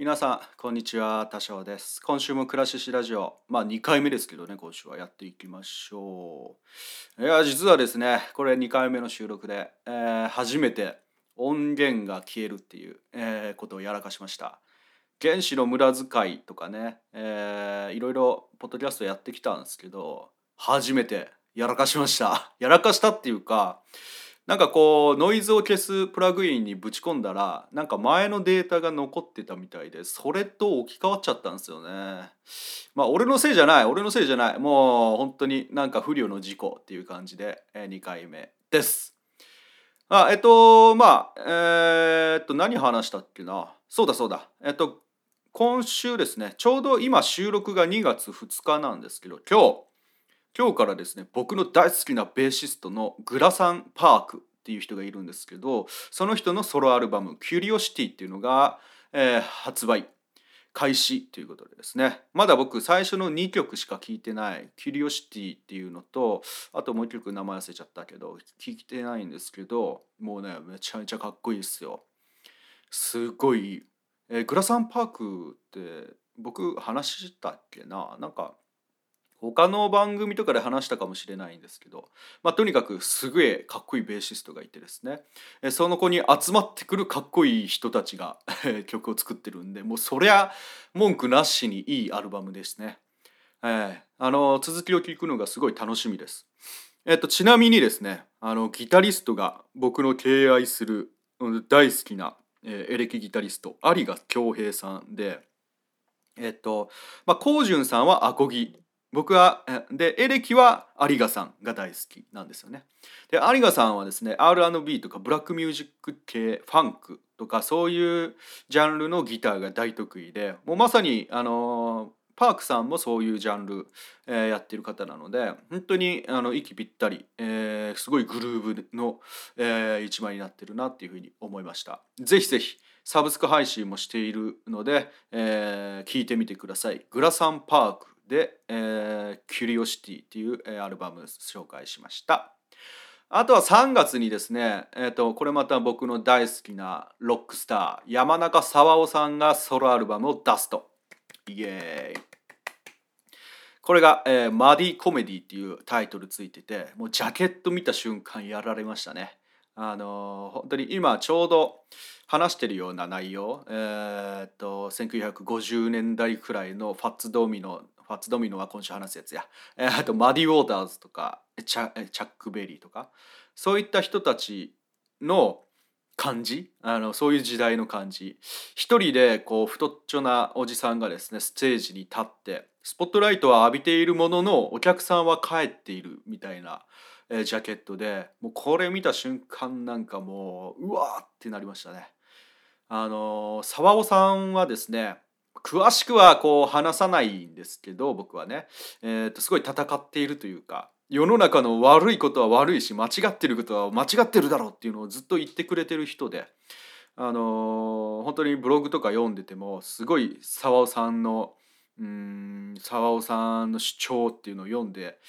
皆さんこんにちは、多少です。今週も暮らししラジオ、2回目ですけどね、今週はやっていきましょう。いや、実はですね、これ2回目の収録で、初めて音源が消えるっていう、ことをやらかしました。原子の無駄遣いとかね、いろいろポッドキャストやってきたんですけど、初めてやらかしましたやらかしたっていうか、なんかこうノイズを消すプラグインにぶち込んだら、なんか前のデータが残ってたみたいで、それと置き換わっちゃったんですよね。俺のせいじゃない、もう本当になんか不慮の事故っていう感じで、2回目です。何話したっけな。そうだ、今週ですね、ちょうど今収録が2月2日なんですけど、今日からですね、僕の大好きなベーシストのグラサン・パークっていう人がいるんですけど、その人のソロアルバム「キュリオシティ」っていうのが、発売開始ということでですね、まだ僕最初の2曲しか聴いてない、キュリオシティっていうのと、あともう1曲名前忘れちゃったけど聴いてないんですけど、もうね、めちゃめちゃかっこいいですよ。すごい、グラサン・パークって僕話したっけな、なんか他の番組とかで話したかもしれないんですけど、とにかくすごいかっこいいベーシストがいてですね、その子に集まってくるかっこいい人たちが曲を作ってるんで、もうそりゃ文句なしにいいアルバムですね。続きを聞くのがすごい楽しみです。ちなみにですね、ギタリストが僕の敬愛する大好きなエレキギタリスト有賀恭平さんで、光純さんはアコギ、僕はでエレキは有賀さんが大好きなんですよね。で有賀さんはですね、 R&B とかブラックミュージック系、ファンクとかそういうジャンルのギターが大得意で、もうまさにパークさんもそういうジャンル、やってる方なので、本当に息ぴったり、すごいグルーブの、一枚になってるなっていうふうに思いました。ぜひサブスク配信もしているので、聞いてみてください。グラサンパークで、キュリオシティっていう、アルバム紹介しました。あとは3月にですね、これまた僕の大好きなロックスター山中沢雄さんがソロアルバムを出すと、イエーイ。これが、マディコメディっていうタイトルついてて、もうジャケット見た瞬間やられましたね。本当に今ちょうど話してるような内容、1950年代くらいのファッツドミノは今週話すやつや、あとマディ・ウォーターズとかチャック・ベリーとか、そういった人たちの感じ、そういう時代の感じ、一人でこう太っちょなおじさんがですね、ステージに立ってスポットライトは浴びているもののお客さんは帰っているみたいな、ジャケットで、もうこれ見た瞬間なんかもううわーってなりましたね。沢尾さんはですね、詳しくはこう話さないんですけど、僕はね、すごい戦っているというか、世の中の悪いことは悪いし、間違ってることは間違ってるだろうっていうのをずっと言ってくれてる人で、本当にブログとか読んでてもすごい沢尾さんの主張っていうのを読んで、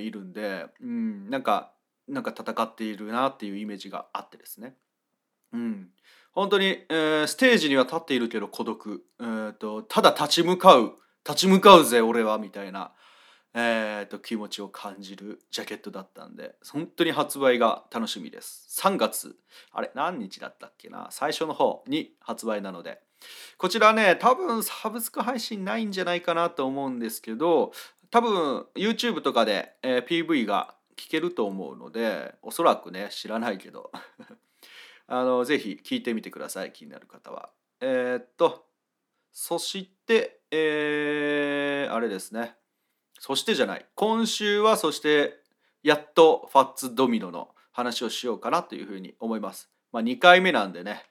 いるんで、なんか戦っているなっていうイメージがあってですね、本当に、ステージには立っているけど孤独、ただ立ち向かうぜ俺はみたいな、気持ちを感じるジャケットだったんで、本当に発売が楽しみです。3月、あれ何日だったっけな、最初の方に発売なので、こちらね、多分サブスク配信ないんじゃないかなと思うんですけど、多分 YouTube とかで、PV が聞けると思うので、おそらくね、知らないけどぜひ聞いてみてください、気になる方は。そして、あれですね。そしてじゃない。今週はそしてやっとファッツドミノの話をしようかなというふうに思います。2回目なんでね、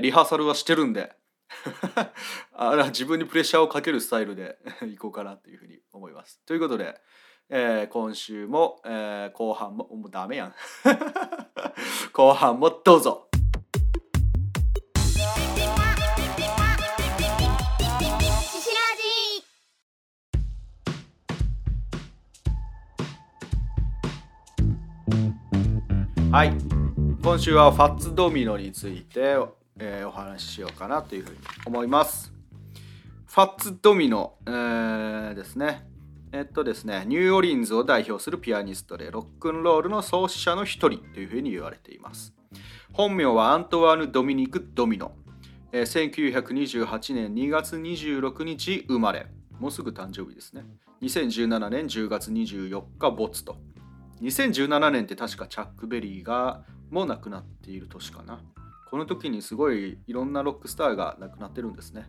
リハーサルはしてるんで自分にプレッシャーをかけるスタイルでいこうかなというふうに思います。ということで、今週も、後半も、もうダメやん後半もどうぞ。はい、今週はファッツドミノについてお話ししようかなというふうに思います。ファッツ・ドミノ、ですね。ニューオリンズを代表するピアニストでロックンロールの創始者の一人というふうに言われています。本名はアントワーヌ・ドミニク・ドミノ、1928年2月26日生まれ、もうすぐ誕生日ですね。2017年10月24日没と。2017年って確かチャック・ベリーがもう亡くなっている年かな。この時にすごいいろんなロックスターが亡くなってるんですね。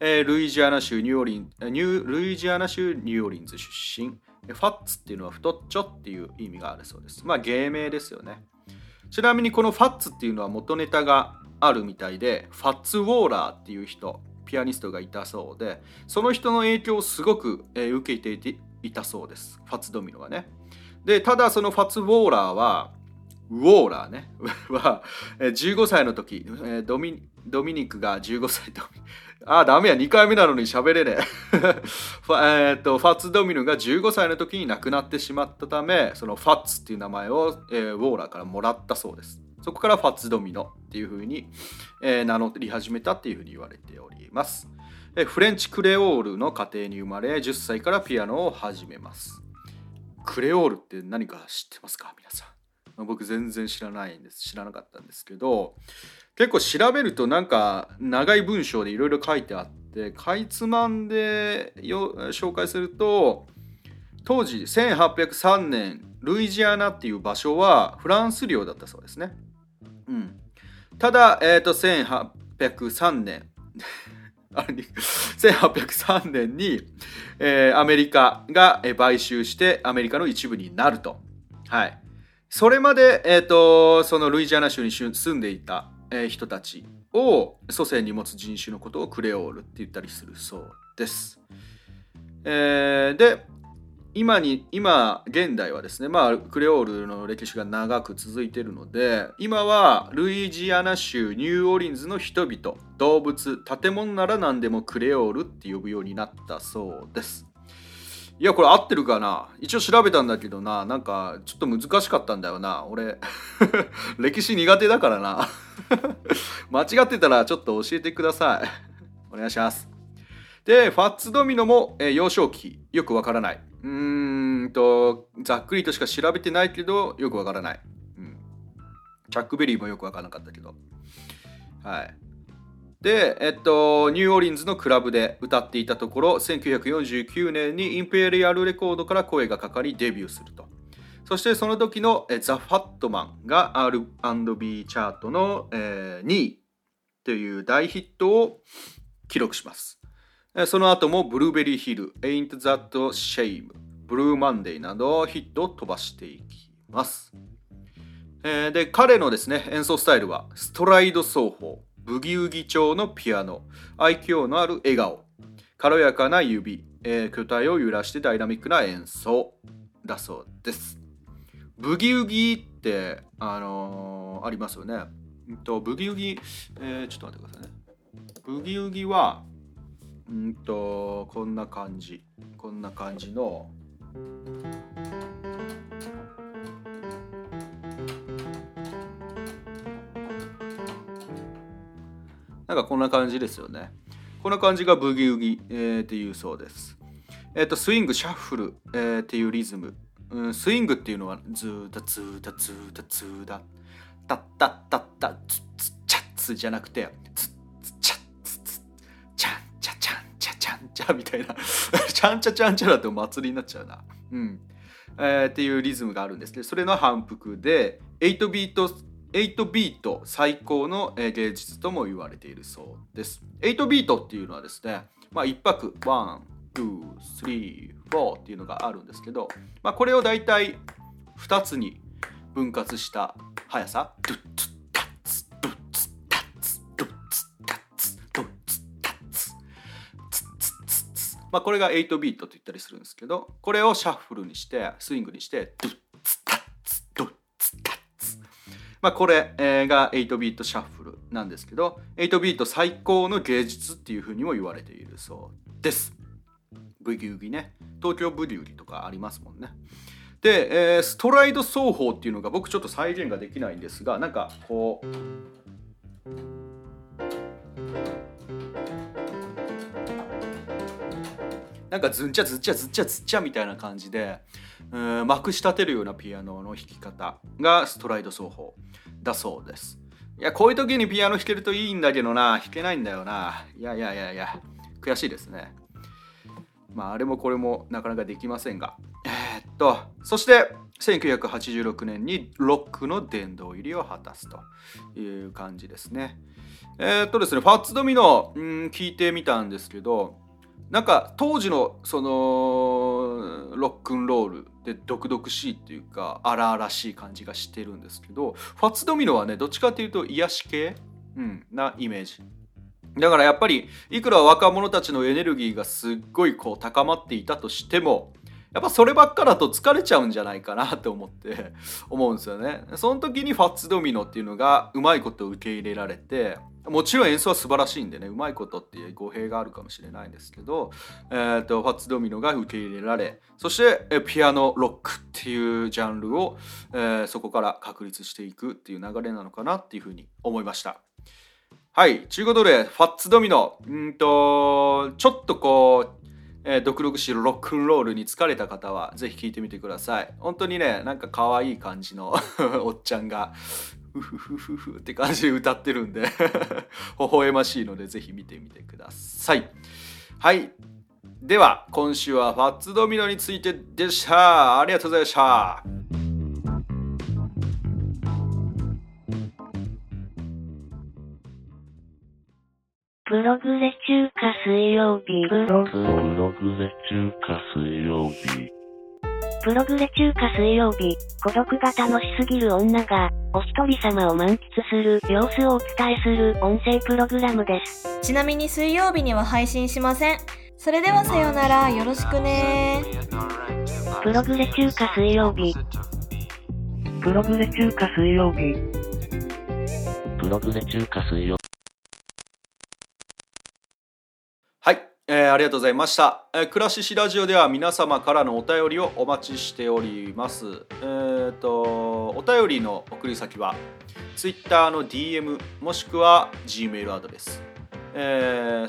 ルイジアナ州ニューオリンズ出身。ファッツっていうのは太っちょっていう意味があるそうです。まあ芸名ですよね。ちなみにこのファッツっていうのは元ネタがあるみたいで、ファッツ・ウォーラーっていう人、ピアニストがいたそうで、その人の影響をすごく受けていたそうです、ファッツ・ドミノはね。でただそのファッツ・ウォーラーは15歳の時、ドミニクが15歳と、ダメや、2回目なのに喋れねえファッツ・ドミノが15歳の時に亡くなってしまったため、そのファッツっていう名前を、ウォーラーからもらったそうです。そこからファッツ・ドミノっていう風に、名乗り始めたっていう風に言われております。フレンチ・クレオールの家庭に生まれ、10歳からピアノを始めます。クレオールって何か知ってますか皆さん。僕全然知らなかったんですけど、結構調べるとなんか長い文章でいろいろ書いてあって、かいつまんで紹介すると、当時1803年ルイジアナっていう場所はフランス領だったそうですね。うん、ただ、1803年に、アメリカが買収してアメリカの一部になると。はい、それまで、そのルイジアナ州に住んでいた、人たちを祖先に持つ人種のことをクレオールって言ったりするそうです。で今現代はですね、まあ、クレオールの歴史が長く続いているので、今はルイジアナ州ニューオーリンズの人々、動物、建物なら何でもクレオールって呼ぶようになったそうです。いやこれ合ってるかな。一応調べたんだけどな、なんかちょっと難しかったんだよな俺歴史苦手だからな間違ってたらちょっと教えてくださいお願いします。でファッツ・ドミノも、幼少期よくわからない、ざっくりとしか調べてないけどよくわからない、チャック・ベリーもよくわからなかったけど、はい。で、ニューオーリンズのクラブで歌っていたところ、1949年にインペリアルレコードから声がかかりデビューすると。そしてその時のザ・ファットマンが R&B チャートの、2位という大ヒットを記録します。その後もブルーベリーヒル、Ain't That Shame、ブルーマンデーなどヒットを飛ばしていきます。で彼のですね演奏スタイルはストライド奏法、ブギウギ調のピアノ、愛嬌のある笑顔、軽やかな指、巨体を揺らしてダイナミックな演奏だそうです。ブギウギって、ありますよね。ブギウギ、ちょっと待ってくださいね。ブギウギは、こんな感じの。なんかこんな感じですよね。こんな感じがブギウギ、っていうそうです。スイング、シャッフル、っていうリズム、スイングっていうのはズーダズーダズーダズーダタッタッタッタツッツッチャッツじゃなくてツッツッチャッツッツッチャンチャチャンチャチャンチャみたいなチャンチャチャンチャだとお祭りになっちゃうな。っていうリズムがあるんですね。それの反復で8ビート最高の芸術とも言われているそうです。8ビートっていうのはですね、まあ、1拍 1,2,3,4 っていうのがあるんですけど、まあ、これをだいたい2つに分割した速さ、ドゥッツッタッツドゥッツッタッツドゥッツッタッツドゥッツッタッツツッツッツッツ、まあ、これが8ビートと言ったりするんですけど、これをシャッフルにしてスイングにしてドゥッツッタッツドゥッツッタッツ、まあ、これが8ビートシャッフルなんですけど、8ビート最高の芸術っていうふうにも言われているそうです。ブギウギね、東京ブギウギとかありますもんね。でストライド奏法っていうのが僕ちょっと再現ができないんですが、なんかこうなんかズンチャズッチャズッチャズッチャみたいな感じでまくし立てるようなピアノの弾き方がストライド奏法だそうです。いや、こういう時にピアノ弾けるといいんだけどな、弾けないんだよな。いや悔しいですね。まああれもこれもなかなかできませんが、そして1986年にロックの殿堂入りを果たすという感じですね。ファッツドミノ聞いてみたんですけど、なんか当時のそのロックンロールで毒々しいっていうか荒々しい感じがしてるんですけど、ファッツドミノはね、どっちかっていうと癒し系、なイメージだから、やっぱりいくら若者たちのエネルギーがすっごいこう高まっていたとしても、やっぱそればっかだと疲れちゃうんじゃないかなって思うんですよね。その時にファッツドミノっていうのがうまいこと受け入れられて、もちろん演奏は素晴らしいんでね、うまいことっていう語弊があるかもしれないんですけど、ファッツドミノが受け入れられ、そしてピアノロックっていうジャンルを、そこから確立していくっていう流れなのかなっていうふうに思いました。はい、ということでファッツドミノ、ちょっとこう毒々しいロックンロールに疲れた方はぜひ聴いてみてください。本当にね、なんか可愛い感じのおっちゃんがフフフフフって感じで歌ってるんで微笑ましいので、ぜひ見てみてください。はい、では今週はファッツドミノについてでした。ありがとうございました。ブログで中華水曜日。ブログで中華水曜日。孤独が楽しすぎる女がお一人様を満喫する様子をお伝えする音声プログラムです。ちなみに水曜日には配信しません。それではさよなら、よろしくね。ブログで中華水曜日。はい、ありがとうございました。くらししラジオでは皆様からのお便りをお待ちしております。お便りの送り先は Twitter の DM もしくは Gmail アドレス。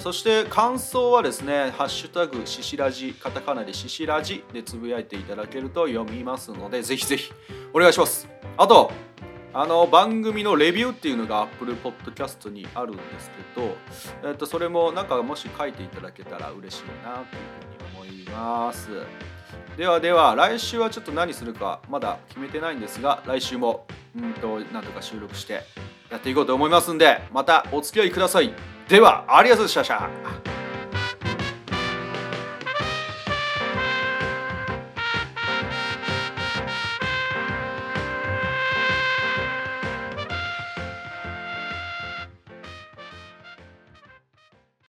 そして感想はですね、ハッシュタグししらじ、カタカナでししらじでつぶやいていただけると読みますので、ぜひぜひお願いします。あと、番組のレビューっていうのが Apple Podcast にあるんですけど、それもなんかもし書いていただけたら嬉しいなというふうに思います。では来週はちょっと何するかまだ決めてないんですが、来週もなんとか収録してやっていこうと思いますんで、またお付き合いください。ではありがとうございました。